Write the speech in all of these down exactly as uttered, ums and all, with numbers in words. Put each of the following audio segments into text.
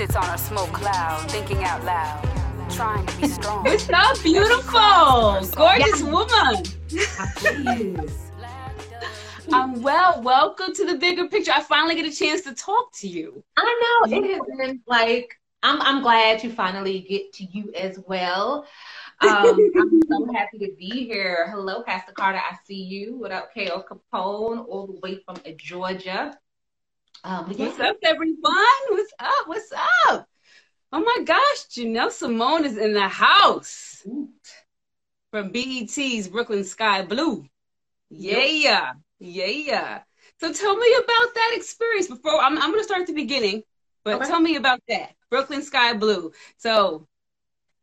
sits on a smoke cloud, thinking out loud, trying to be strong. You're so beautiful, gorgeous woman. I'm well. Welcome to The Bigger Picture. I finally get a chance to talk to you. I know. It has been like, I'm, I'm glad you finally get to you as well. Um, I'm so happy to be here. Hello, Pastor Carter. I see you. What up, K O Capone, all the way from Georgia. Um, yeah. What's up, everyone? What's up? What's up? Oh, my gosh. Jenelle Simone is in the house. Ooh. From B E T's Brooklyn Sky Blue. Yeah. Yeah. So tell me about that experience before. I'm, I'm going to start at the beginning, but okay. Tell me about that. Brooklyn Sky Blue. So...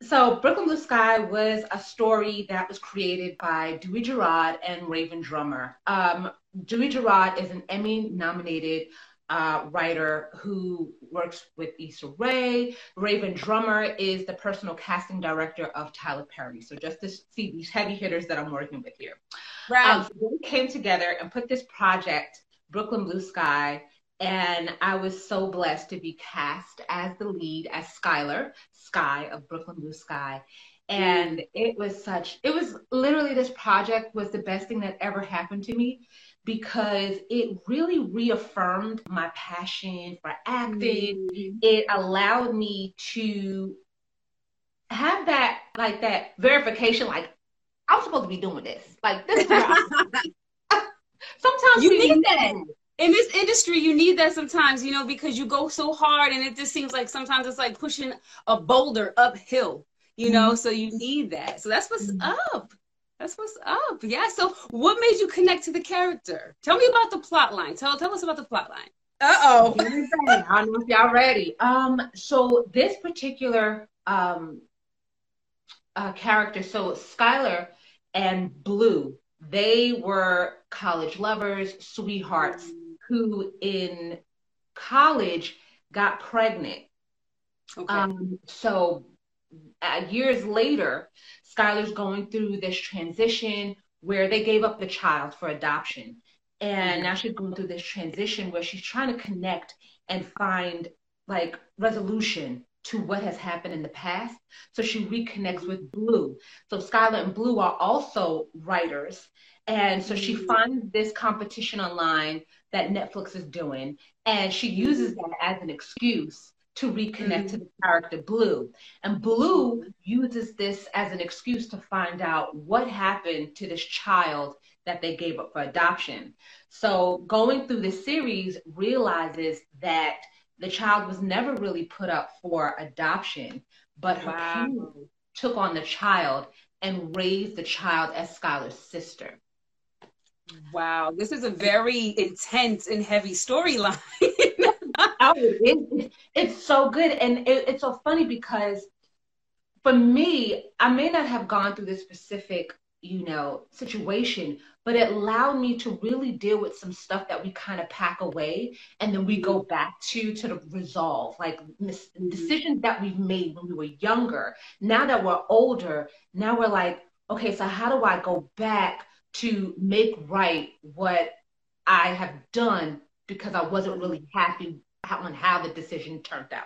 So Brooklyn Blue Sky was a story that was created by Dewey Gerard and Raven Drummer. Um, Dewey Gerard is an Emmy-nominated uh, writer who works with Issa Rae. Raven Drummer is the personal casting director of Tyler Perry. So just to see these heavy hitters that I'm working with here. Right. Um, so they came together and put this project, Brooklyn Blue Sky, and I was so blessed to be cast as the lead, as Skylar, Sky of Brooklyn Blue Sky. And it was such, it was literally, this project was the best thing that ever happened to me, because it really reaffirmed my passion for acting. Mm-hmm. It allowed me to have that, like that verification, like, I'm supposed to be doing this. Like, this is where I'm sometimes you need that. In this industry, you need that sometimes, you know, because you go so hard and it just seems like sometimes it's like pushing a boulder uphill, you know, mm-hmm. So you need that. So that's what's mm-hmm. up. That's what's up. Yeah. So what made you connect to the character? Tell me about the plot line. Tell, tell us about the plot line. Uh-oh. I don't know if y'all ready. Um, so this particular um, uh, character, so Skylar and Blue, they were college lovers, sweethearts. Mm-hmm. Who in college got pregnant. Okay. Um, so uh, years later, Skylar's going through this transition where they gave up the child for adoption. And now she's going through this transition where she's trying to connect and find like resolution to what has happened in the past. So she reconnects with Blue. So Skylar and Blue are also writers. And so she finds this competition online that Netflix is doing, and she uses that as an excuse to reconnect mm-hmm. to the character Blue. And Blue uses this as an excuse to find out what happened to this child that they gave up for adoption. So going through the series realizes that the child was never really put up for adoption, but her wow. parents took on the child and raised the child as Skylar's sister. Wow, this is a very intense and heavy storyline. Oh, it, it's so good. And it, it's so funny because for me, I may not have gone through this specific, you know, situation, but it allowed me to really deal with some stuff that we kind of pack away. And then we go back to, to the resolve, like mis- decisions that we've made when we were younger. Now that we're older, now we're like, okay, so how do I go back to make right what I have done, because I wasn't really happy on how the decision turned out.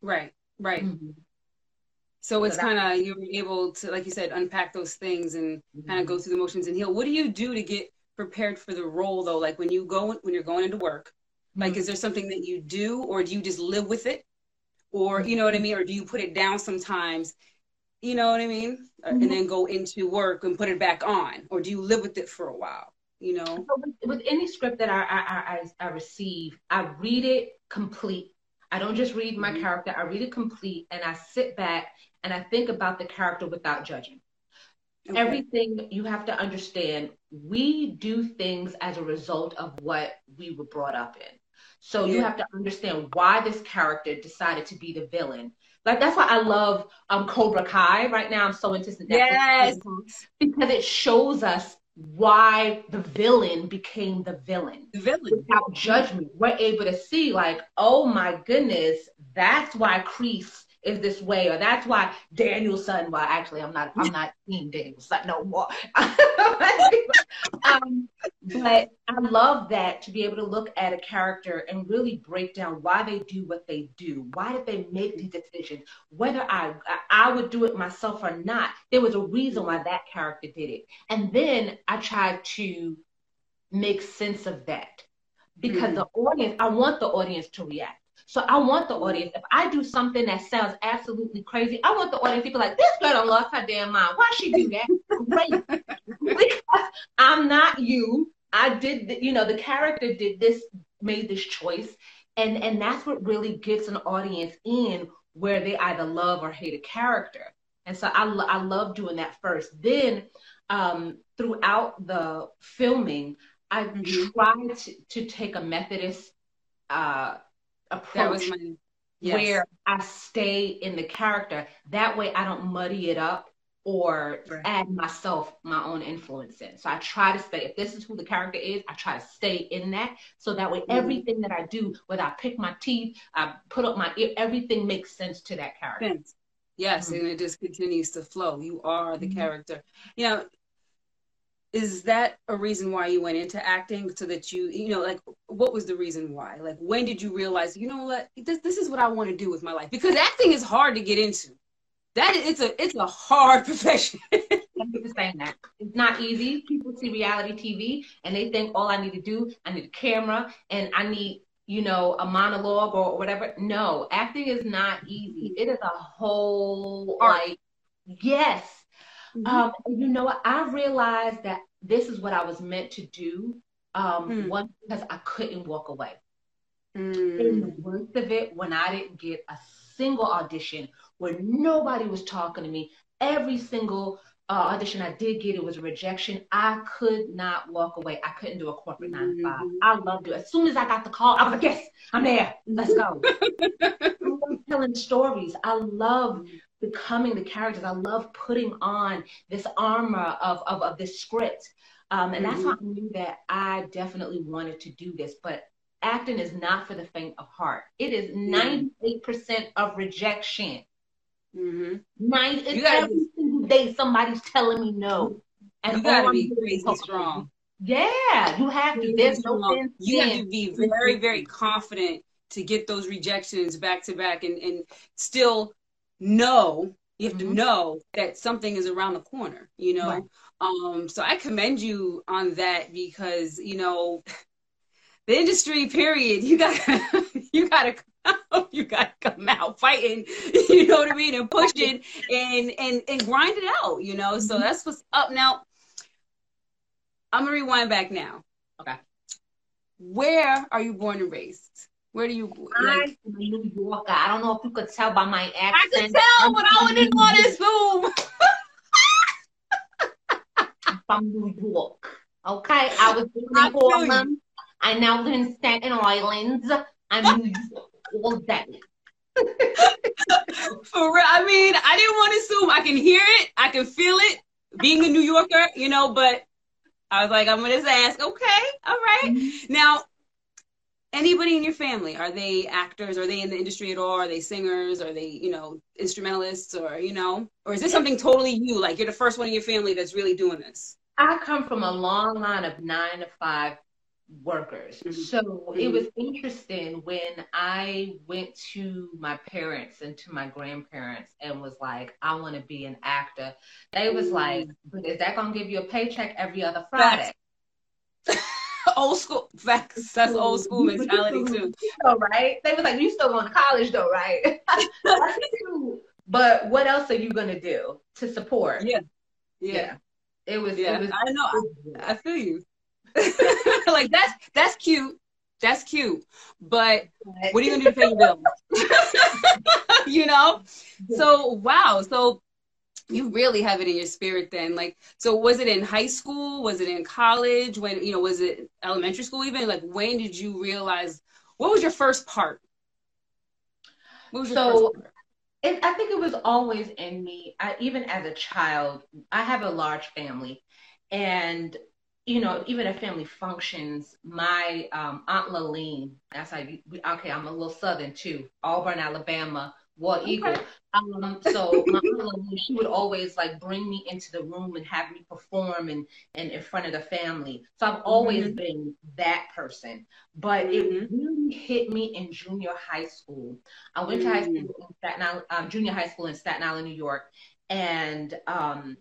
Right, right. Mm-hmm. So it's so kind of, you're able to, like you said, unpack those things and mm-hmm. kind of go through the motions and heal. What do you do to get prepared for the role though? Like when you go, when you're going into work, mm-hmm. like, is there something that you do, or do you just live with it? Or, mm-hmm. you know what I mean? Or do you put it down sometimes? You know what I mean? Mm-hmm. And then go into work and put it back on? Or do you live with it for a while, you know? So with, with any script that I, I, I, I receive, I read it complete. I don't just read my mm-hmm. character. I read it complete, and I sit back and I think about the character without judging. Okay. Everything, you have to understand, we do things as a result of what we were brought up in. So yeah. you have to understand why this character decided to be the villain. Like, that's why I love um, Cobra Kai. Right now, I'm so interested in that. Yes. Because it shows us why the villain became the villain. The villain. Without judgment, we're able to see, like, oh my goodness, that's why Kreese is this way, or that's why Daniel's son. Well, actually, I'm not. I'm not seeing Daniel's son no more. um, but I love that, to be able to look at a character and really break down why they do what they do. Why did they make these decisions? Whether I I would do it myself or not, there was a reason why that character did it. And then I tried to make sense of that, because mm-hmm. the audience. I want the audience to react. So I want the audience, if I do something that sounds absolutely crazy, I want the audience to be like, this girl done lost her damn mind. Why'd she do that? Great. I'm not you. I did, the, you know, the character did this, made this choice. And, and that's what really gets an audience in, where they either love or hate a character. And so I, lo- I love doing that first. Then um, throughout the filming, I mm-hmm. tried to, to take a Methodist uh approach, my, yes. where I stay in the character. That way I don't muddy it up or right. add myself, my own influence in. So I try to stay, if this is who the character is, I try to stay in that. So that way everything that I do, whether I pick my teeth, I put up my ear, everything makes sense to that character. Sense. Yes, mm-hmm. and it just continues to flow. You are the mm-hmm. character. You know, is that a reason why you went into acting, so that you, you know, like, what was the reason why? Like, when did you realize, you know what, this, this is what I want to do with my life? Because acting is hard to get into. That is, it's a, it's a hard profession. Thank you for saying that. It's not easy. People see reality T V and they think, all I need to do, I need a camera and I need, you know, a monologue or whatever. No, acting is not easy. It is a whole, like, yes. Mm-hmm. Um, you know what? I realized that this is what I was meant to do. Um, mm. One, because I couldn't walk away. Mm. In the worst of it, when I didn't get a single audition, where nobody was talking to me, every single uh, audition I did get, it was a rejection. I could not walk away. I couldn't do a corporate mm-hmm. nine to five. I loved it. As soon as I got the call, I was like, yes, I'm there. Let's go. I love telling stories. I love becoming the characters. I love putting on this armor of, of, of this script. Um, and that's mm-hmm. how I knew that I definitely wanted to do this. But acting is not for the faint of heart. It is ninety-eight percent of rejection. Mm-hmm. Ninety, it's every be, single day somebody's telling me no. And you gotta be crazy strong. Yeah, you have to. There's no sense. You have to be very, very confident to get those rejections back to back and, and still know, you have mm-hmm. to know that something is around the corner, you know? Right. Um, so I commend you on that, because, you know, the industry period, you gotta, you gotta, you gotta come out fighting, you know what I mean? And pushing and, and, and grind it out, you know? So mm-hmm. that's what's up. Now, I'm gonna rewind back now. Okay. Where are you born and raised? Where do you? Like, I'm a New Yorker. I don't know if you could tell by my accent. I could tell when I went in on this Zoom. From New York, okay. I was born in Portland. I now live in Staten Island. I'm New York all day. For real, I mean, I didn't want to assume. I can hear it. I can feel it. Being a New Yorker, you know. But I was like, I'm gonna just ask. Okay, all right. Mm-hmm. Now. Anybody in your family, are they actors? Are they in the industry at all? Are they singers? Are they, you know, instrumentalists, or, you know, or is this something totally you? Like, you're the first one in your family that's really doing this. I come from a long line of nine to five workers. Mm-hmm. So mm-hmm. it was interesting when I went to my parents and to my grandparents and was like, I want to be an actor. They was mm-hmm. like, but is that going to give you a paycheck every other Friday? Old school, that's, that's old school mentality too. All right, they was like, you still going to college though, right? But what else are you going to do to support? Yeah, yeah. yeah. It was. Yeah. It was. I know. I, I feel you. Like that's that's cute. That's cute. But what are you going to do to pay your bills? You know. So wow. So. You really have it in your spirit then. Like, so was it in high school? Was it in college? When, you know, was it elementary school even? Like, when did you realize, what was your first part? What was your so, first part? It, I think it was always in me. I, even as a child, I have a large family. And, you know, even at family functions, my um, Aunt Laleen, that's how you, okay, I'm a little Southern too, Auburn, Alabama, Well, okay. equal. Um, so my mother, she would always like bring me into the room and have me perform and, and in front of the family. So I've always mm-hmm. been that person. But mm-hmm. it really hit me in junior high school. I went mm-hmm. to high school in Staten Island, um, junior high school in Staten Island, New York. And um,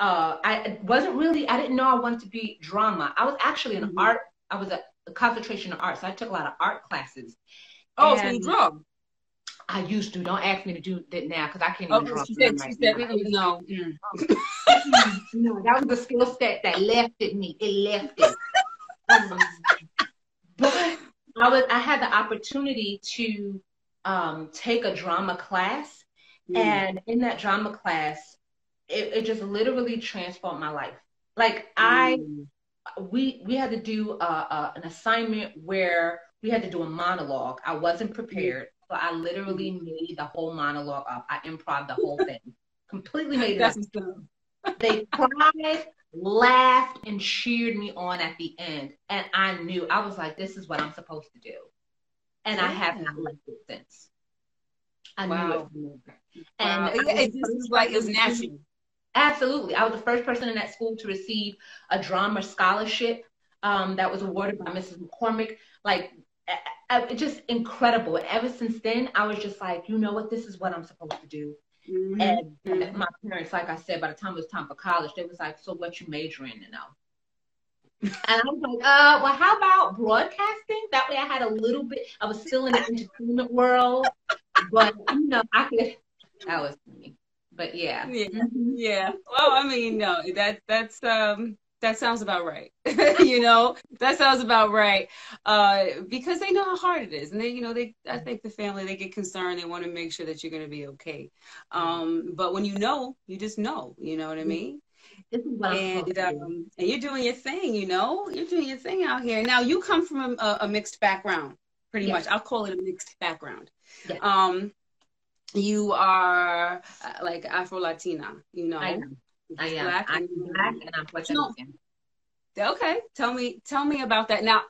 uh, I wasn't really, I didn't know I wanted to be drama. I was actually an mm-hmm. art, I was a, a concentration in art. So I took a lot of art classes. Oh, and so you drum. I used to. Don't ask me to do that now because I can't even draw. She said, she said, no. No, that was the skill set that left at me. It left it. um, but I was. I had the opportunity to um, take a drama class, mm. and in that drama class, it, it just literally transformed my life. Like mm. I, we we had to do uh, uh, an assignment where we had to do a monologue. I wasn't prepared. Mm. So I literally made the whole monologue up. I improv the whole thing. Completely made it up. They cried, laughed, and cheered me on at the end. And I knew. I was like, this is what I'm supposed to do. And yeah. I have not liked it since. I wow. knew it from there. Wow. And yeah, it just is like, it's natural. Absolutely. I was the first person in that school to receive a drama scholarship um, that was awarded by Missus McCormick. Like, it's just incredible. And ever since then, I was just like, you know what? This is what I'm supposed to do. Mm-hmm. And, and my parents, like I said, by the time it was time for college, they was like, so what you majoring in now? And I was like, uh, well, how about broadcasting? That way I had a little bit, I was still in the entertainment world, but, you know, I could, that was me. But yeah. Yeah. Mm-hmm. Yeah. Well, I mean, no, that, that's, um, that sounds about right. You know, that sounds about right. Uh, because they know how hard it is. And they, you know, they, I think the family, they get concerned. They want to make sure that you're going to be okay. Um, but when you know, you just know, you know what I mean? This is what and, um, and you're doing your thing, you know, you're doing your thing out here. Now you come from a, a mixed background, pretty yes. much. I'll call it a mixed background. Yes. Um, you are like Afro-Latina, you know? I know. I am. Black I'm and, black and I'm Puerto Rican. Okay, tell me, tell me about that. Now,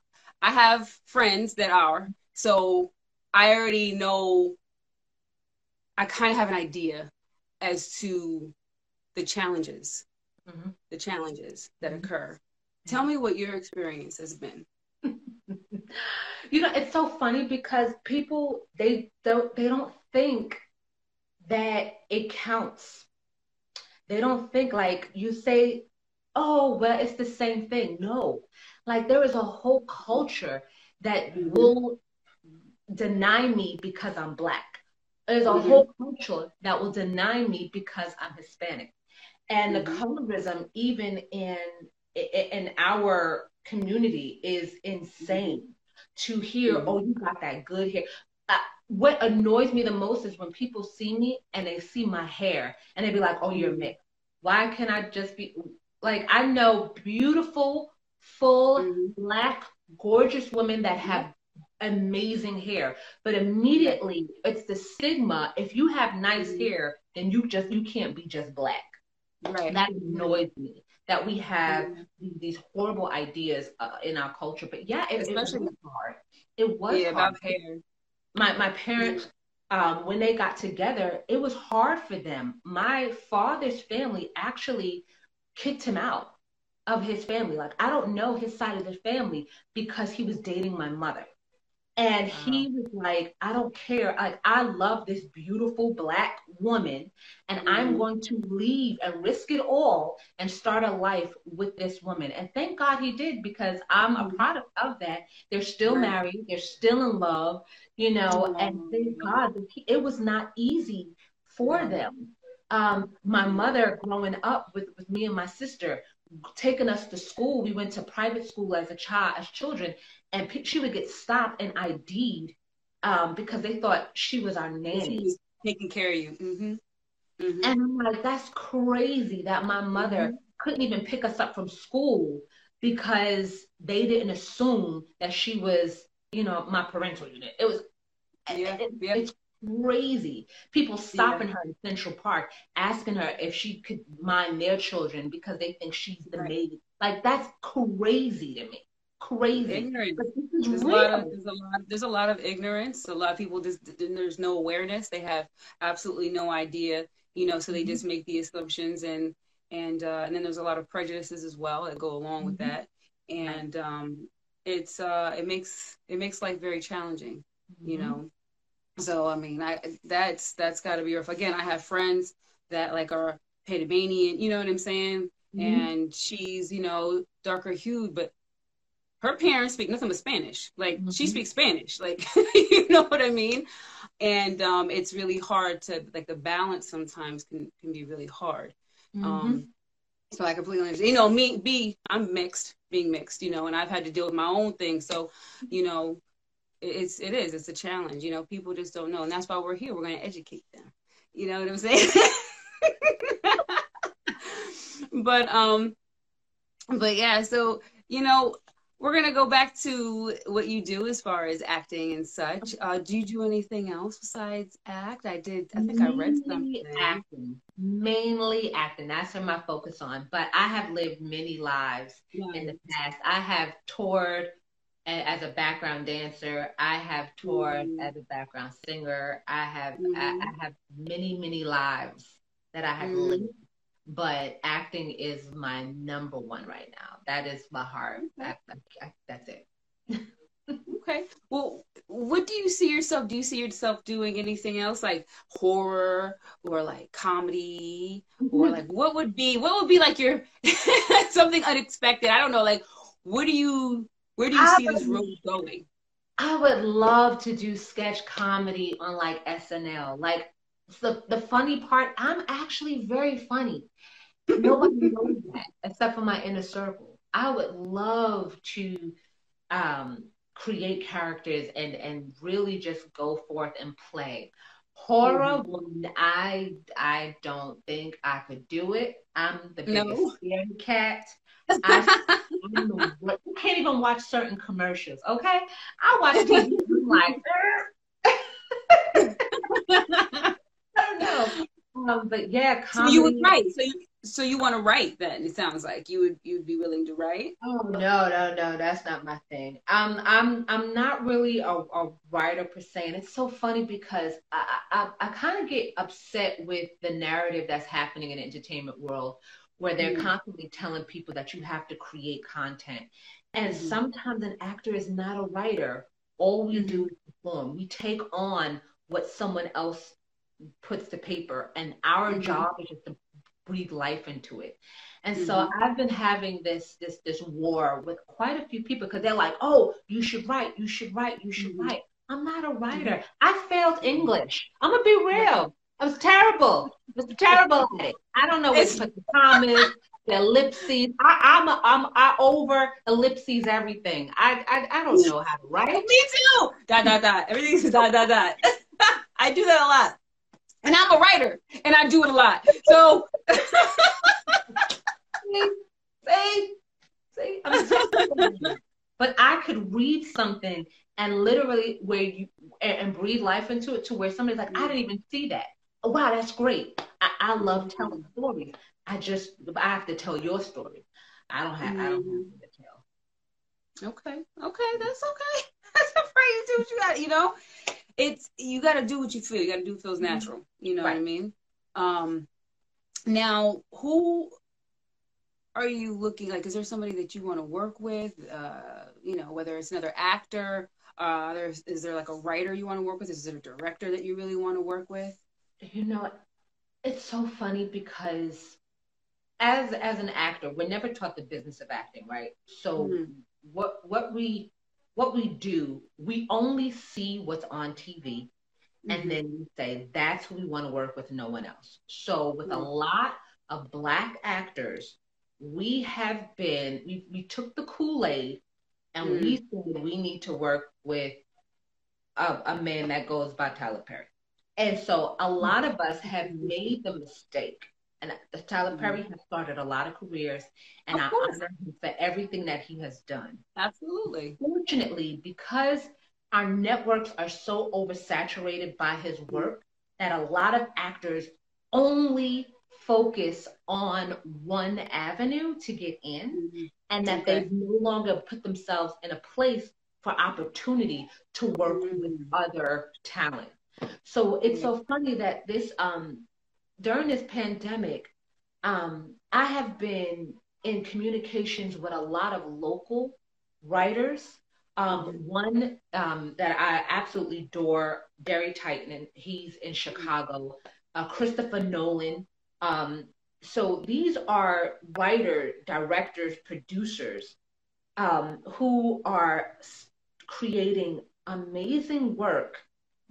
I have friends that are, so I already know. I kind of have an idea as to the challenges, mm-hmm. the challenges that occur. Mm-hmm. Tell me what your experience has been. You know, it's so funny because people they don't they don't think that it counts. They don't think like you say, oh, well, it's the same thing. No, like there is a whole culture that mm-hmm. will deny me because I'm Black. There's a mm-hmm. whole culture that will deny me because I'm Hispanic. And mm-hmm. the colorism, even in, in our community, is insane mm-hmm. to hear, mm-hmm. oh, you got that good hair. Uh, What annoys me the most is when people see me and they see my hair and they be like, oh, you're mixed. Why can't I just be like, I know beautiful, full, mm-hmm. Black, gorgeous women that have amazing hair, but immediately it's the stigma. If you have nice mm-hmm. hair, then you just, you can't be just Black. Right. That annoys me that we have mm-hmm. these horrible ideas uh, in our culture, but yeah, it, especially it was hard. It was yeah, hard. About hair. My, my parents, um, when they got together, it was hard for them. My father's family actually kicked him out of his family. Like, I don't know his side of the family because he was dating my mother. And wow. he was like, I don't care. Like, I love this beautiful Black woman, and mm-hmm. I'm going to leave and risk it all and start a life with this woman. And thank God he did, because I'm mm-hmm. a product of that. They're still right. married. They're still in love, you know, mm-hmm. and thank God it was not easy for mm-hmm. them. Um, my mother growing up with, with me and my sister, taking us to school, we went to private school as a child, as children, and she would get stopped and I D'd um, because they thought she was our nanny. She was taking care of you. Mm-hmm. Mm-hmm. And I'm like, that's crazy that my mother mm-hmm. couldn't even pick us up from school because they didn't assume that she was, you know, my parental unit. It was, yeah. it, yeah. it's crazy. People stopping yeah. her in Central Park, asking her if she could mind their children because they think she's the right. baby. Like, that's crazy to me. crazy. But this is there's, real. A lot of, there's a lot. There's a lot of ignorance. A lot of people just there's no awareness. They have absolutely no idea, you know. So they mm-hmm. just make the assumptions, and and uh, and then there's a lot of prejudices as well that go along mm-hmm. with that. And um, it's uh, it makes it makes life very challenging, mm-hmm. you know. So I mean, I that's that's got to be rough. Again, I have friends that like are Panamanian, you know what I'm saying? Mm-hmm. And she's, you know, darker hued, but her parents speak nothing but Spanish. Like mm-hmm. she speaks Spanish, like, you know what I mean? And um, it's really hard to, like, the balance sometimes can, can be really hard. Mm-hmm. Um, so I completely understand, you know, me, B, I'm mixed, being mixed, you know, and I've had to deal with my own thing. So, you know, it's, it is, it's a challenge, you know, people just don't know. And that's why we're here. We're going to educate them. You know what I'm saying? But um but yeah, so you know, we're gonna go back to what you do as far as acting and such. Uh do you do anything else besides act? I did I think mainly I read something. Acting. Mainly acting. That's what my focus on. But I have lived many lives yes. in the past. I have toured as a background dancer. I have toured mm. as a background singer. I have mm. I, I have many, many lives that I have mm. lived. But acting is my number one right now. That is my heart. That, that, that's it. Okay. Well, what do you see yourself? Do you see yourself doing anything else, like horror or like comedy, or like what would be what would be like your something unexpected? I don't know. Like, what do you? Where do you I see would, this road going? I would love to do sketch comedy on like S N L, like. So the funny part, I'm actually very funny. Nobody knows that except for my inner circle. I would love to um, create characters and, and really just go forth and play. Horror, mm-hmm. I, I don't think I could do it. I'm the biggest no. scary cat. I, I'm the, I can't even watch certain commercials, okay? I watch T V like, Um, but yeah, comedy. So you would write. So you, so you want to write then? It sounds like you would you'd be willing to write. Oh no, no, no, that's not my thing. Um, I'm I'm not really a, a writer per se, and it's so funny because I I, I kind of get upset with the narrative that's happening in the entertainment world, where they're mm. constantly telling people that you have to create content, and mm. sometimes an actor is not a writer. All we mm. do is perform. We take on what someone else puts to paper, and our mm-hmm. job is just to breathe life into it. And mm-hmm. so I've been having this this this war with quite a few people because they're like, oh, you should write, you should write, you should mm-hmm. write. I'm not a writer. Mm-hmm. I failed English. I'm gonna be real. I was terrible. I was terrible at it. I don't know what to put the commas, the ellipses. I, I'm a, I'm I over ellipses everything. I, I I don't know how to write. Me too. Dot dot dot. Everything's dot dot dot. I do that a lot. And I'm a writer, and I do it a lot. So, see, see, see, I'm just, but I could read something and literally where you and, and breathe life into it to where somebody's like, I didn't even see that. Oh, wow, that's great. I, I love telling stories. I just I have to tell your story. I don't have I don't have to tell. Okay, okay, that's okay. That's all right. You do what you got, you know. It's, you got to do what you feel. You got to do what feels natural. You know right. what I mean? Um, now, who are you looking, like, is there somebody that you want to work with? Uh, you know, whether it's another actor, uh, there's, is there like a writer you want to work with? Is there a director that you really want to work with? You know, it's so funny because as, as an actor, we're never taught the business of acting, right? So mm-hmm. what, what we... What we do, we only see what's on T V, and mm-hmm. then we say, that's who we want to work with, no one else. So with mm-hmm. a lot of Black actors, we have been, we, we took the Kool-Aid, and mm-hmm. we said we need to work with a, a man that goes by Tyler Perry. And so a lot of us have made the mistake, and Tyler Perry mm-hmm. has started a lot of careers, and of I honor him for everything that he has done. Absolutely. Fortunately, because our networks are so oversaturated by his work, that a lot of actors only focus on one avenue to get in. Mm-hmm. and that okay. they've no longer put themselves in a place for opportunity to work with other talent. So it's so funny that this, um, during this pandemic, um, I have been in communications with a lot of local writers. Um, one um, that I absolutely adore, Gary Titan, he's in Chicago, uh, Christopher Nolan. Um, so these are writers, directors, producers um, who are creating amazing work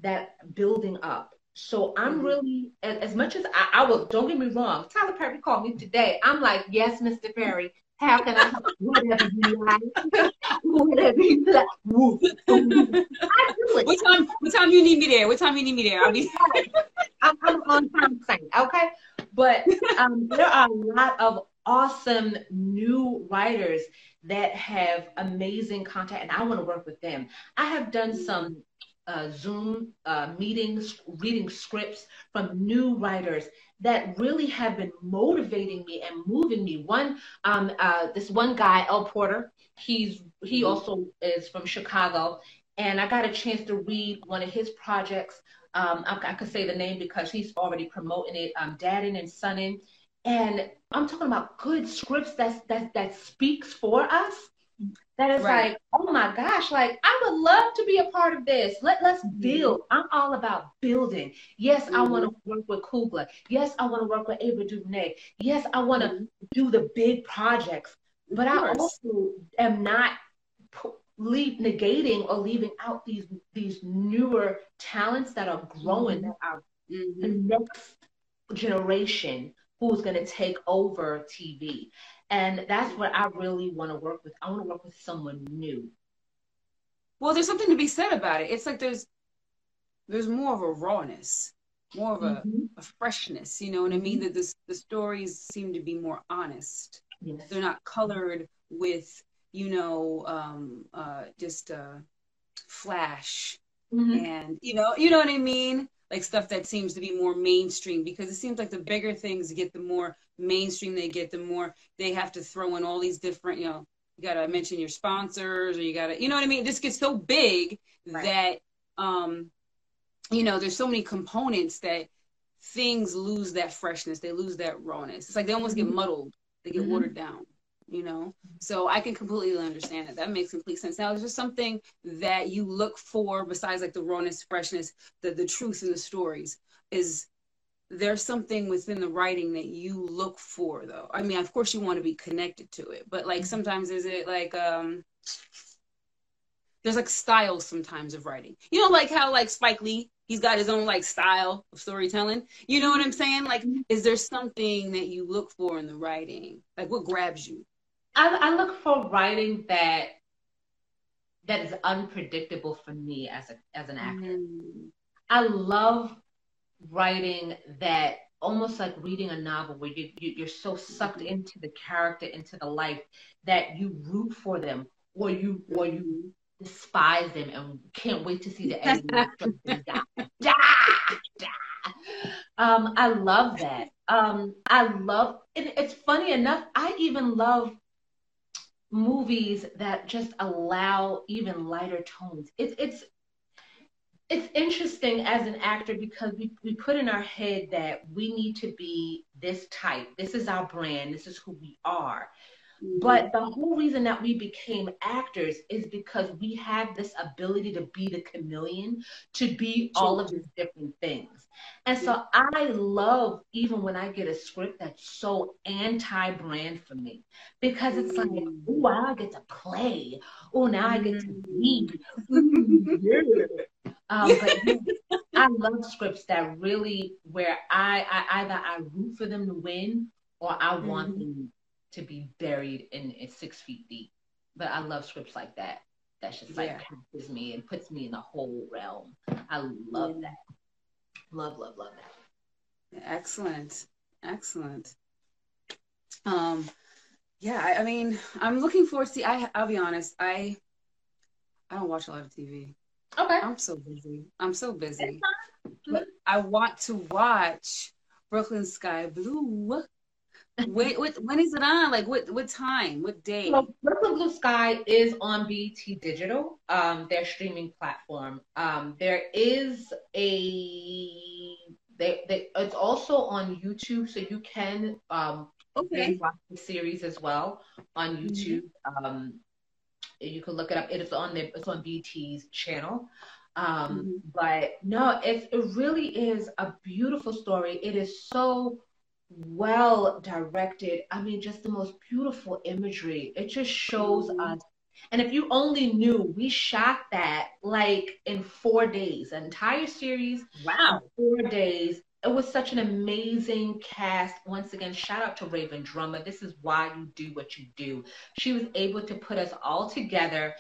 that building up. So I'm really, as, as much as I, I will, don't get me wrong, Tyler Perry called me today. I'm like, yes, Mister Perry, how can I help? Whatever you like. Whatever you like. I do it. What time, what time you need me there? What time you need me there? I'll be I'm, I'm on time saying, okay? But um, there are a lot of awesome new writers that have amazing content, and I want to work with them. I have done some Uh, Zoom uh, meetings, reading scripts from new writers that really have been motivating me and moving me. One, um, uh, this one guy, L. Porter, he's he also is from Chicago, and I got a chance to read one of his projects. Um, I, I could say the name because he's already promoting it. Um, Dadding and Sonning, and I'm talking about good scripts that that that speaks for us. That is right. Like, oh my gosh, like I would love to be a part of this. Let, let's build. I'm all about building. Yes, mm-hmm. I want to work with Coogler. Yes, I want to work with Ava DuVernay. Yes, I want to mm-hmm. do the big projects. But I also am not leave, negating or leaving out these, these newer talents that are growing, mm-hmm. that are mm-hmm. the next generation who's going to take over T V. And that's what I really want to work with. I want to work with someone new. Well, there's something to be said about it. It's like there's there's more of a rawness, more of a, mm-hmm. a freshness, you know what I mean? That this, the stories seem to be more honest. Yes. They're not colored with, you know, um, uh, just uh, flash mm-hmm. and, you know, you know what I mean? Like stuff that seems to be more mainstream, because it seems like the bigger things get, the more mainstream they get, the more they have to throw in all these different, you know, you got to mention your sponsors or you got to, you know what I mean? It just gets so big right. that, um, you know, there's so many components that things lose that freshness. They lose that rawness. It's like they almost mm-hmm. get muddled. They get mm-hmm. watered down, you know? So I can completely understand that. That makes complete sense. Now, is there something that you look for besides like the rawness, freshness, the, the truth in the stories? Is there's something within the writing that you look for though? I mean, of course you want to be connected to it, but like sometimes is it like, um, there's like styles sometimes of writing, you know, like how like Spike Lee, he's got his own like style of storytelling. You know what I'm saying? Like, is there something that you look for in the writing? Like what grabs you? I, I look for writing that that is unpredictable for me as a as an actor. Mm. I love writing that almost like reading a novel where you, you you're so sucked into the character, into the life that you root for them or you or you despise them and can't wait to see the end. die, die, die. Um, I love that. Um, I love it. It's funny enough. I even love movies that just allow even lighter tones. It, it's it's interesting as an actor because we, we put in our head that we need to be this type. This is our brand. This is who we are. Mm-hmm. But the whole reason that we became actors is because we have this ability to be the chameleon, to be all of these different things. And so I love even when I get a script that's so anti-brand for me, because it's like, oh, I get to play. Oh, now I get to read. um, but I love scripts that really, where I, I either I root for them to win or I want mm-hmm. them to be buried in, in six feet deep. But I love scripts like that. That's just like catches yeah. me and puts me in the whole realm. I love yeah. that. Love, love, love that. Excellent. Excellent. Um, yeah, I, I mean, I'm looking forward to see, I, I'll be honest, I I don't watch a lot of T V. Okay. I'm so busy. I'm so busy. But I want to watch Brooklyn Sky Blue Wait, what, when is it on? Like, what what time? What day? So Brooklyn Blue Sky is on B E T Digital, um, their streaming platform. Um, there is a they, they it's also on YouTube, so you can um okay watch the series as well on YouTube. Mm-hmm. Um, you can look it up. It is on their it's on B E T's channel. Um, mm-hmm. But no, it's it really is a beautiful story. It is so well directed. I mean, just the most beautiful imagery. It just shows us. And if you only knew, we shot that like in four days, an entire series. Wow, four days. It was such an amazing cast. Once again, shout out to Raven Drummer. This is why you do what you do. She was able to put us all together,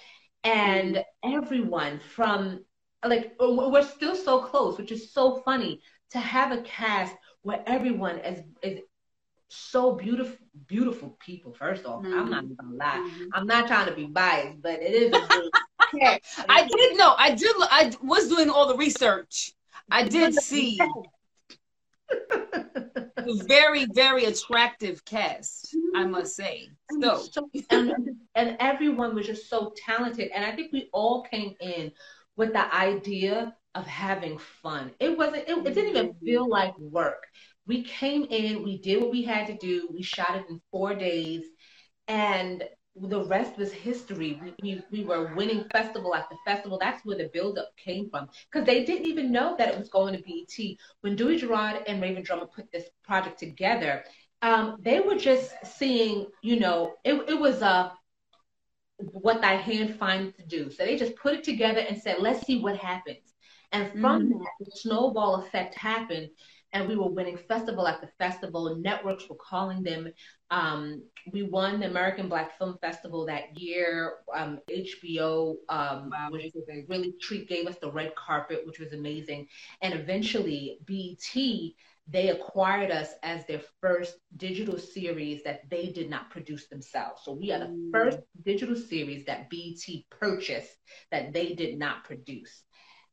and everyone from like we're still so close, which is so funny to have a cast where everyone is, is so beautiful, beautiful people, first off. Mm-hmm. I'm not even gonna lie. Mm-hmm. I'm not trying to be biased, but it is. Okay. I did know. I did. I was doing all the research. I did see a very, very attractive cast, I must say. So. so and, and everyone was just so talented. And I think we all came in with the idea of having fun. It wasn't, it, it didn't even feel like work. We came in, we did what we had to do. We shot it in four days and the rest was history. We, we, we were winning festival after festival. That's where the buildup came from, because they didn't even know that it was going to B E T. When Dewey Gerard and Raven Drummer put this project together, um, they were just seeing, you know, it, it was a, what thy hand finds to do. So they just put it together and said, let's see what happens. And from mm. that, the snowball effect happened, and we were winning festival after festival. Networks were calling them. Um, we won the American Black Film Festival that year. Um, H B O um, wow. which really treat, gave us the red carpet, which was amazing. And eventually, B E T, they acquired us as their first digital series that they did not produce themselves. So we are the mm. first digital series that B E T purchased that they did not produce.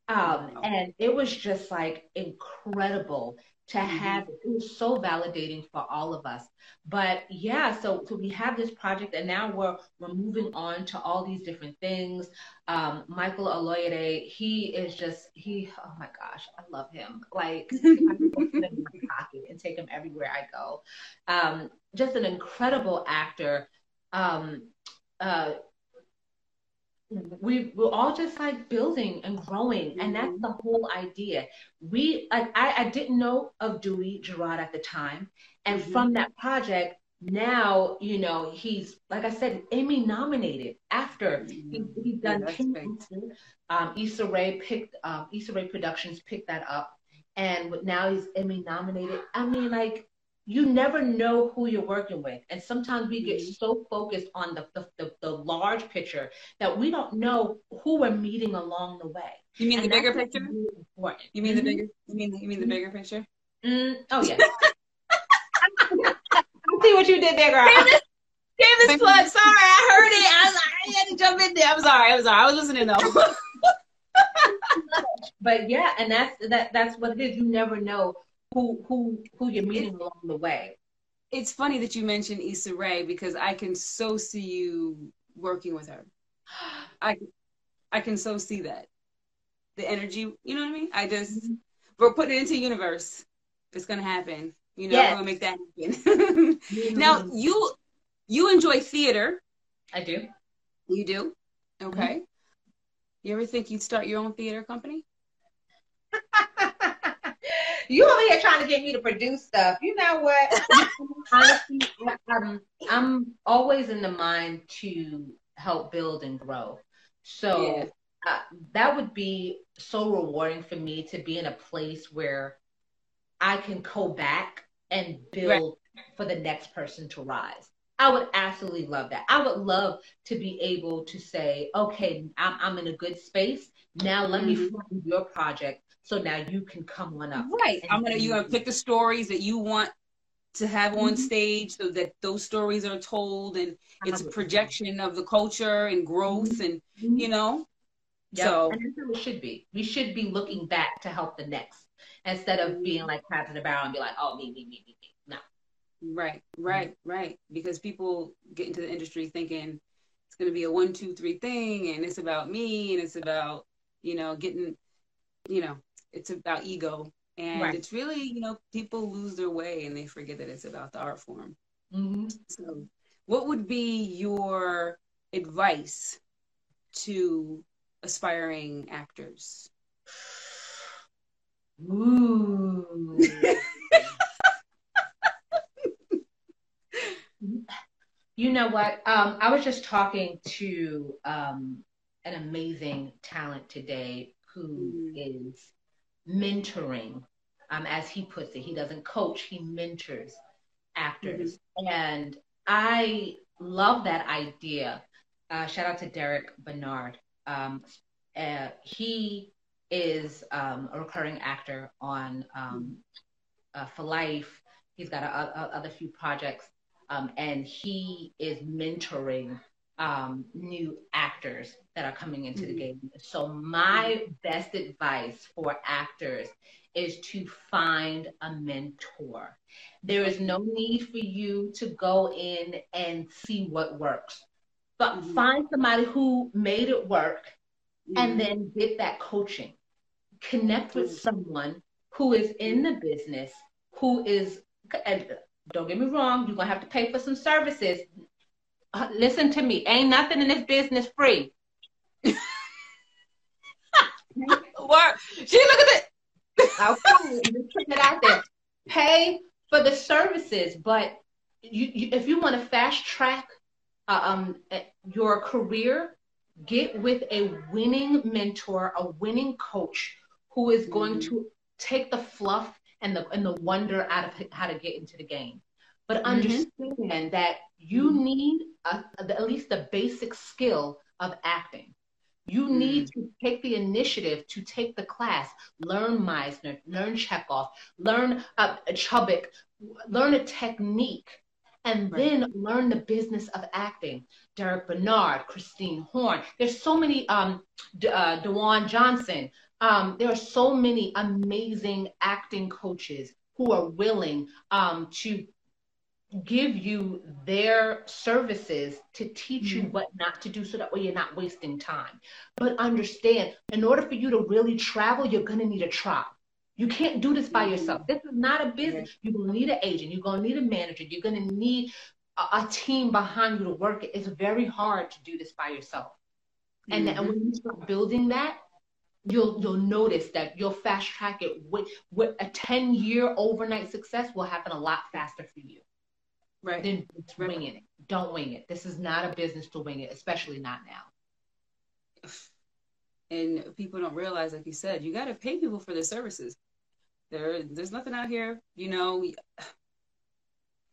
Um, and it was just like incredible to have. It was so validating for all of us. But yeah, so, so we have this project, and now we're we're moving on to all these different things. Um, Michael Aloyede, he is just he. Oh my gosh, I love him. Like I can put him in my pocket and take him everywhere I go. Um, just an incredible actor. Um, uh, We we're all just like building and growing, and that's the whole idea. We like I, I didn't know of Dewey Gerard at the time, and mm-hmm. from that project, now you know he's like I said, Emmy nominated. After he, he done, yeah, um, Issa Rae picked um, Issa Rae Productions picked that up, and now he's Emmy nominated. I mean, like, you never know who you're working with. And sometimes we get so focused on the, the, the, the large picture that we don't know who we're meeting along the way. You mean and the bigger picture? Really important. You mean mm-hmm. the bigger, you mean, you mean the bigger picture? Mm-hmm. Oh yeah. I see what you did there, girl. Gave this, gave this plug, sorry, I heard it. I, was, I had to jump in there. I'm sorry, I'm sorry. I was listening though. But yeah, and that's, that, that's what it is. You never know who who who you're meeting along the way. It's funny that you mentioned Issa Rae, because I can so see you working with her. I I can so see that. The energy, you know what I mean? I just, mm-hmm. we're putting it into the universe. It's gonna happen. You know, yes. we're gonna make that happen. mm-hmm. Now, you you enjoy theater. I do. You do? Okay. Mm-hmm. You ever think you'd start your own theater company? You over here trying to get me to produce stuff. You know what? Honestly, I'm, I'm always in the mind to help build and grow. So yeah. uh, that would be so rewarding for me to be in a place where I can go back and build right. for the next person to rise. I would absolutely love that. I would love to be able to say, okay, I'm, I'm in a good space. Now let mm-hmm. me fund your project. So now you can come on up. Right. I'm gonna, you're gonna pick the stories that you want to have on mm-hmm. stage, so that those stories are told, and it's a projection of the culture and growth, and mm-hmm. you know. Yep. So and that's what it should be. We should be looking back to help the next, instead of being like passing about and be like, oh, me, me, me, me, me. No. Right, right, right. Because people get into the industry thinking it's going to be a one, two, three thing, and it's about me, and it's about, you know, getting, you know, it's about ego. And right. it's really, you know, people lose their way and they forget that it's about the art form. Mm-hmm. So what would be your advice to aspiring actors? Ooh. You know what? Um, I was just talking to um, an amazing talent today who mm. is mentoring, um, as he puts it. He doesn't coach, he mentors actors. Mm-hmm. And I love that idea. Uh, shout out to Derek Bernard. Um, uh, he is um, a recurring actor on um, uh, For Life. He's got a, a, other few projects. Um, and he is mentoring um, new actors that are coming into mm-hmm. the game. So my best advice for actors is to find a mentor. There is no need for you to go in and see what works, but mm-hmm. find somebody who made it work mm-hmm. and then get that coaching. Connect with someone who is in the business, who is, and don't get me wrong, you're going to have to pay for some services. Uh, listen to me. Ain't nothing in this business free. Work. She look at it. Okay, put it out there. Pay for the services, but you, you, if you want to fast track uh, um, your career, get with a winning mentor, a winning coach who is going mm-hmm. to take the fluff and the, and the wonder out of how to get into the game. But understand mm-hmm. that you need a, at least the basic skill of acting. You mm-hmm. need to take the initiative to take the class, learn Meisner, learn Chekhov, learn uh, Chubbuck, learn a technique, and right. then learn the business of acting. Derek Bernard, Christine Horn. There's so many, um, D- uh, DeJuan Johnson. Um, there are so many amazing acting coaches who are willing um, to give you their services to teach you what not to do so that way you're not wasting time. But understand, in order for you to really travel, you're going to need a tribe. You can't do this by yourself. This is not a business. You're going to need an agent. You're going to need a manager. You're going to need a, a team behind you to work it. It's very hard to do this by yourself. And, mm-hmm. and when you start building that, You'll you'll notice that you'll fast track it. With, with a ten year overnight success will happen a lot faster for you. Right. Then wing it. Don't wing it. This is not a business to wing it, especially not now. And people don't realize, like you said, you got to pay people for their services. There, there's nothing out here, you know.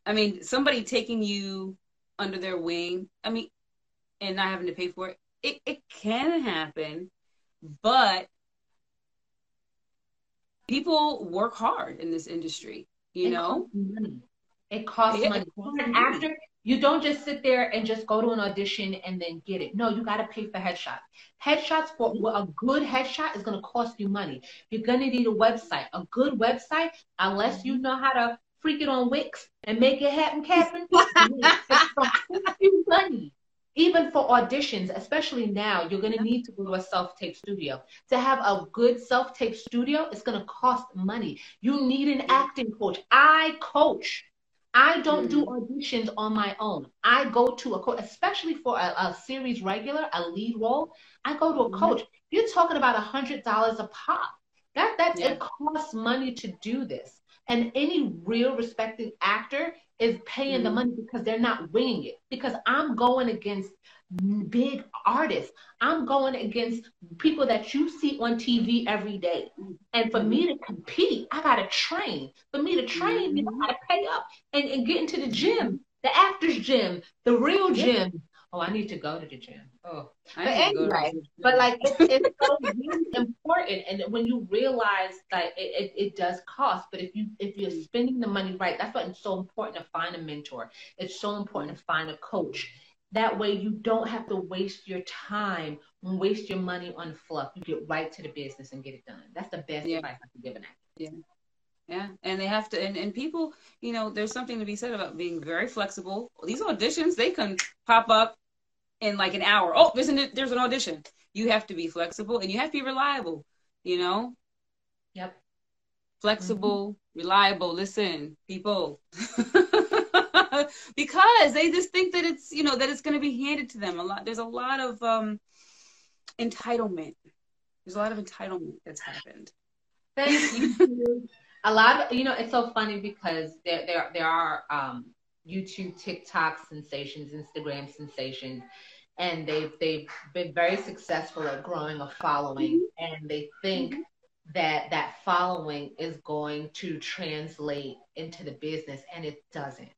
I mean, somebody taking you under their wing. I mean, and not having to pay for it. It it can happen. But people work hard in this industry, you it know? Costs it costs it, money. As an actor, you don't just sit there and just go to an audition and then get it. No, you got to pay for headshots. Headshots, for well, a good headshot is going to cost you money. You're going to need a website. A good website, unless you know how to freak it on Wix and make it happen, Catherine, it's going to cost you money. Even for auditions, especially now, you're going to need to go to a self-tape studio. To have a good self-tape studio, it's going to cost money. You need an acting coach. I coach. I don't do auditions on my own. I go to a coach, especially for a, a series regular, a lead role. I go to a coach. You're talking about one hundred dollars a pop. That, that yeah. It costs money to do this. And any real respected actor is paying mm-hmm. the money because they're not winging it. Because I'm going against big artists. I'm going against people that you see on T V every day. And for mm-hmm. me to compete, I got to train. For me to train, mm-hmm. I got to pay up and, and get into the gym, the actor's gym, the real gym. Yeah. Oh, I need to go to the gym. Oh, I but anyway, but like it, it's so really important, and when you realize that it, it, it does cost, but if you if you're spending the money right, that's why it's so important to find a mentor. It's so important to find a coach. That way, you don't have to waste your time and waste your money on fluff. You get right to the business and get it done. That's the best yeah. advice I can give an actor. Yeah, Yeah, and they have to, and, and people, you know, there's something to be said about being very flexible. These auditions, they can pop up in like an hour. Oh, there's an, there's an audition. You have to be flexible and you have to be reliable, you know? Yep. Flexible, mm-hmm. reliable, listen, people. Because they just think that it's, you know, that it's going to be handed to them a lot. There's a lot of um, entitlement. There's a lot of entitlement that's happened. Thank you. A lot of, you know, it's so funny because there, there, there are um, YouTube, TikTok sensations, Instagram sensations, and they've, they've been very successful at growing a following, and they think that that following is going to translate into the business, and it doesn't.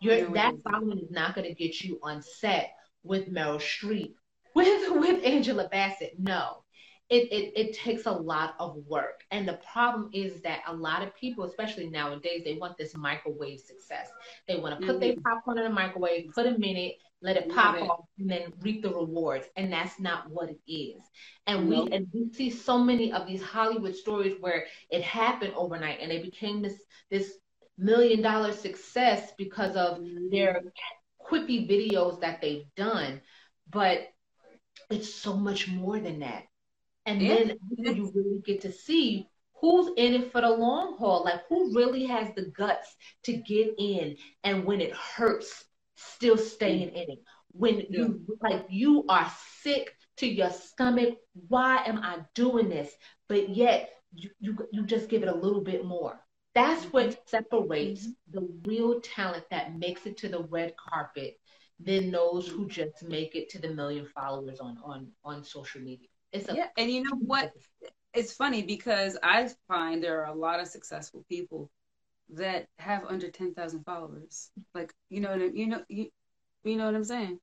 Your, that following is not going to get you on set with Meryl Streep, with, with Angela Bassett, no. It, it, it takes a lot of work. And the problem is that a lot of people, especially nowadays, they want this microwave success. They want to put mm-hmm. their popcorn in the microwave, put a minute, let it pop mm-hmm. off, and then reap the rewards. And that's not what it is. And mm-hmm. we and we see so many of these Hollywood stories where it happened overnight and they became this, this million dollar success because of mm-hmm. their quippy videos that they've done. But it's so much more than that. And yeah. then you really get to see who's in it for the long haul, like who really has the guts to get in and when it hurts, still staying in it. When yeah. you, like you are sick to your stomach, why am I doing this? But yet you, you, you just give it a little bit more. That's what separates the real talent that makes it to the red carpet than those who just make it to the million followers on, on, on social media. Yeah, and you know what? It's funny because I find there are a lot of successful people that have under ten thousand followers. Like, you know, you know, you, you know what I'm saying?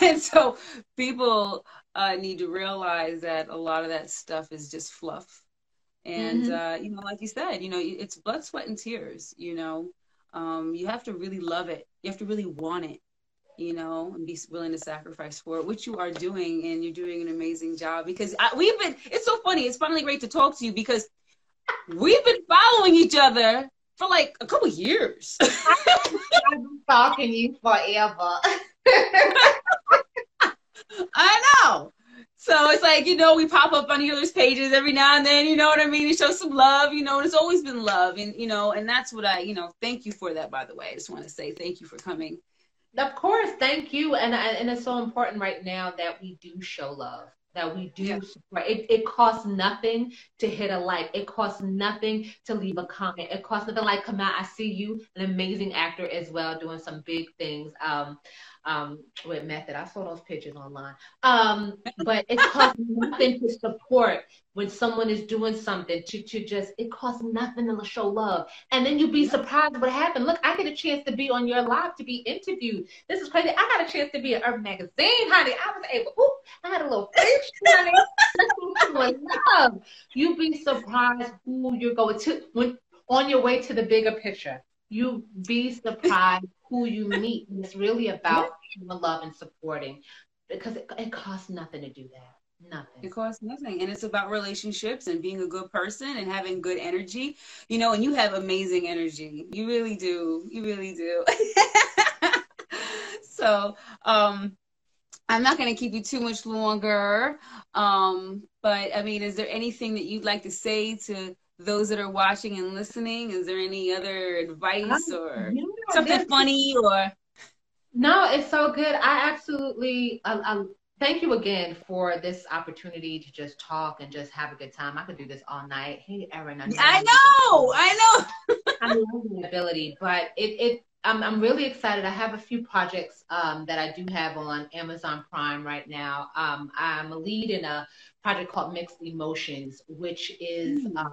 And so people uh, need to realize that a lot of that stuff is just fluff. And, mm-hmm. uh, you know, like you said, you know, it's blood, sweat, and tears, you know. Um, you have to really love it. You have to really want it. You know, and be willing to sacrifice for it, which you are doing, and you're doing an amazing job because I, we've been, it's so funny. It's finally great to talk to you because we've been following each other for like a couple years. I've been talking to you forever. I know. So it's like, you know, we pop up on each other's pages every now and then, you know what I mean? You show some love, you know, and it's always been love. And, you know, and that's what I, you know, thank you for that, by the way. I just want to say thank you for coming. Of course, thank you, and and it's so important right now that we do show love, that we do yeah. support. It, it costs nothing to hit a like. It costs nothing to leave a comment. It costs nothing like come out. I see you, an amazing actor as well, doing some big things. Um, um, with Method, I saw those pictures online. Um, but it costs nothing to support when someone is doing something. To to just it costs nothing to show love, and then you'd be surprised what happened. Look, I get a chance to be on your live to be interviewed. This is crazy. I got a chance to be in Urban Magazine, honey. I was able. Oop, I had a little fish, honey. Love. You'd be surprised who you're going to when, on your way to the bigger picture. You'd be surprised who you meet. It's really about human love and supporting because it, it costs nothing to do that. Nothing. It costs nothing. And it's about relationships and being a good person and having good energy, you know, and you have amazing energy. You really do. You really do. So, um, I'm not going to keep you too much longer. Um, but I mean, is there anything that you'd like to say to those that are watching and listening? Is there any other advice or yeah, something funny or? No, it's so good. I absolutely, I, I, thank you again for this opportunity to just talk and just have a good time. I could do this all night. Hey, Erin. I know, I know. I, know. I love the ability, but it, it, I'm, I'm really excited. I have a few projects um, that I do have on Amazon Prime right now. Um, I'm a lead in a project called Mixed Emotions, which is um,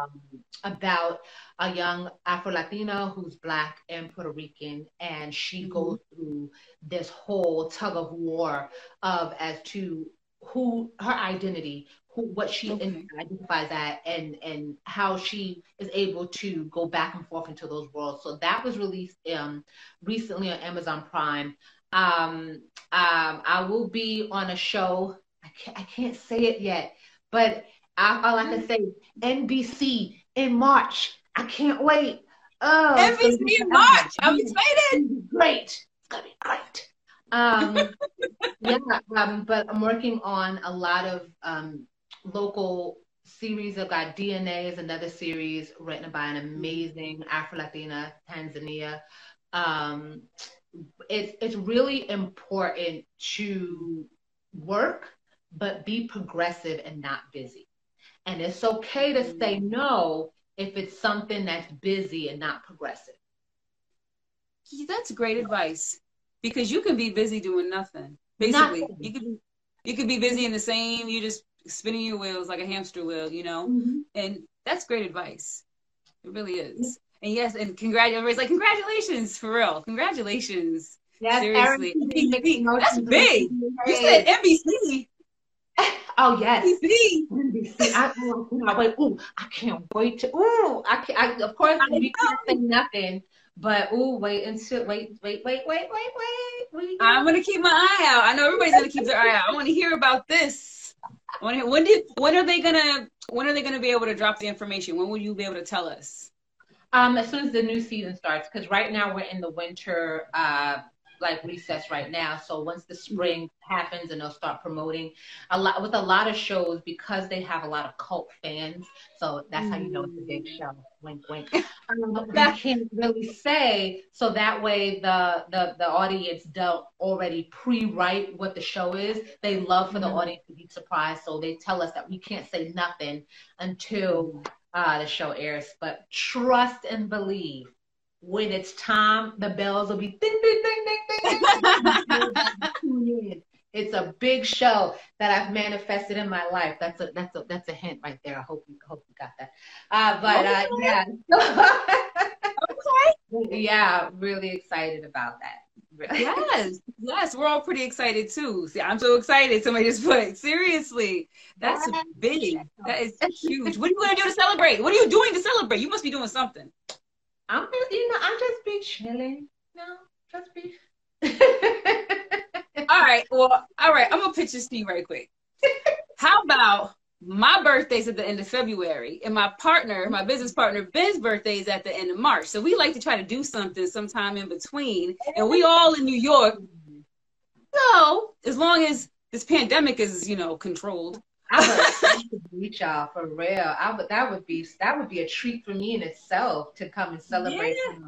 about a young Afro-Latina who's Black and Puerto Rican, and she mm-hmm. goes through this whole tug of war of as to who her identity, who, what she okay. identifies at, and and how she is able to go back and forth into those worlds. So that was released um, recently on Amazon Prime. Um, um, I will be on a show. I can't, I can't say it yet, but I, all I can say is N B C in March. I can't wait. Oh, M V C in March. I'm excited. Great. It's going to be great. Um, yeah, um, but I'm working on a lot of um, local series. I've got D N A is another series written by an amazing Afro-Latina, Tanzania. Um, it's, it's really important to work, but be progressive and not busy. And it's okay to say no if it's something that's busy and not progressive. That's great advice, because you can be busy doing nothing. Basically, nothing. you could you could be busy in the same. You just spinning your wheels like a hamster wheel, you know. Mm-hmm. And that's great advice. It really is. And yes, and congratulations! Like congratulations for real. Congratulations. Yes, seriously. That's big. You said N B C. Oh yes, N B C. N B C. I, I wait. Ooh, I can't wait to. Ooh, I can't. I, of course, I we can't say nothing. But ooh, wait until wait, wait, wait, wait, wait, wait. I'm gonna keep my eye out. I know everybody's gonna keep their eye out. I want to hear about this. I wanna hear, when did? When are they gonna? When are they gonna be able to drop the information? When will you be able to tell us? Um, as soon as the new season starts, because right now we're in the winter. Uh, like recess right now, so once the spring happens and they'll start promoting a lot with a lot of shows, because they have a lot of cult fans, so that's mm. how you know it's a big show. Wink wink. um, I can't really say, so that way the the, the audience don't already pre-write what the show is. They love for mm. the audience to be surprised, so they tell us that we can't say nothing until uh the show airs. But trust and believe, when it's time, the bells will be ding, ding, ding, ding, ding, ding. It's a big show that I've manifested in my life. That's a that's a that's a hint right there. I hope you hope you got that. Uh, but uh, yeah, okay. Yeah, really excited about that. Yes, yes, we're all pretty excited too. See, I'm so excited. Somebody just put seriously. That's that big. That is huge. What are you gonna do to celebrate? What are you doing to celebrate? You must be doing something. I'm just, you know, I'm just be chilling. No, just be. All right. Well, all right. I'm gonna pitch this to you right quick. How about my birthday's at the end of February, and my partner, my business partner, Ben's birthday is at the end of March. So we like to try to do something sometime in between, and we all in New York. So as long as this pandemic is, you know, controlled. I would meet y'all for real. I would that would be that would be a treat for me in itself to come and celebrate. Yeah.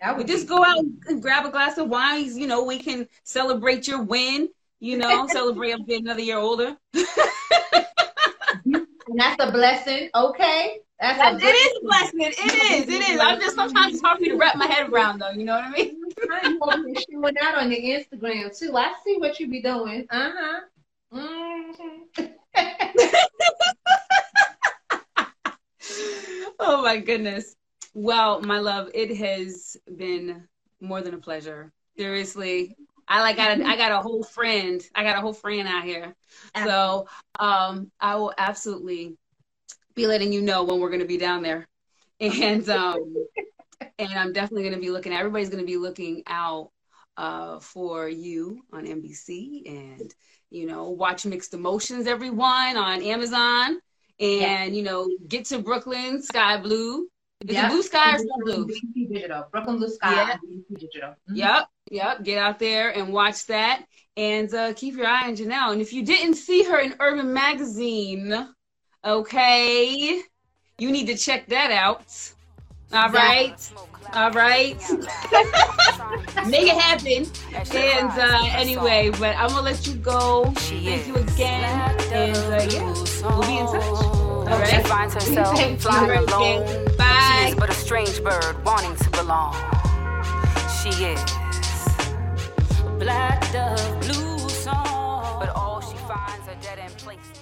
That would we just go out and grab a glass of wine. You know, we can celebrate your win. You know, celebrate up being another year older. And that's a blessing, okay? That's that, a blessing. It is a blessing. It is. It is. I'm just sometimes it's hard for me to wrap my head around, though. You know what I mean? I'm showing out on your Instagram too. I see what you be doing. Uh huh. Mm-hmm. Oh my goodness. Well, my love, it has been more than a pleasure. Seriously, I like got a, I got a whole friend. I got a whole friend out here. So um, I will absolutely be letting you know when we're going to be down there, and um, and I'm definitely going to be looking. Everybody's going to be looking out uh, for you on N B C, and you know, watch Mixed Emotions, everyone, on Amazon. And, yeah. you know, get to Brooklyn Sky Blue. Is yep. it Blue Sky or Sky Blue? B E T Digital. Brooklyn Blue Sky. Yeah. B E T Digital. Mm-hmm. Yep, yep. Get out there and watch that. And uh, keep your eye on Jenelle. And if you didn't see her in Urban Magazine, okay, you need to check that out. All right. All right. Make it happen. And uh, anyway, but I'm going to let you go. Thank you again. And uh, yeah, we'll be in touch. All right. She finds herself flying alone. Bye. She is but a strange bird wanting to belong. She is. Black dove, blue song. But all she finds are dead end places.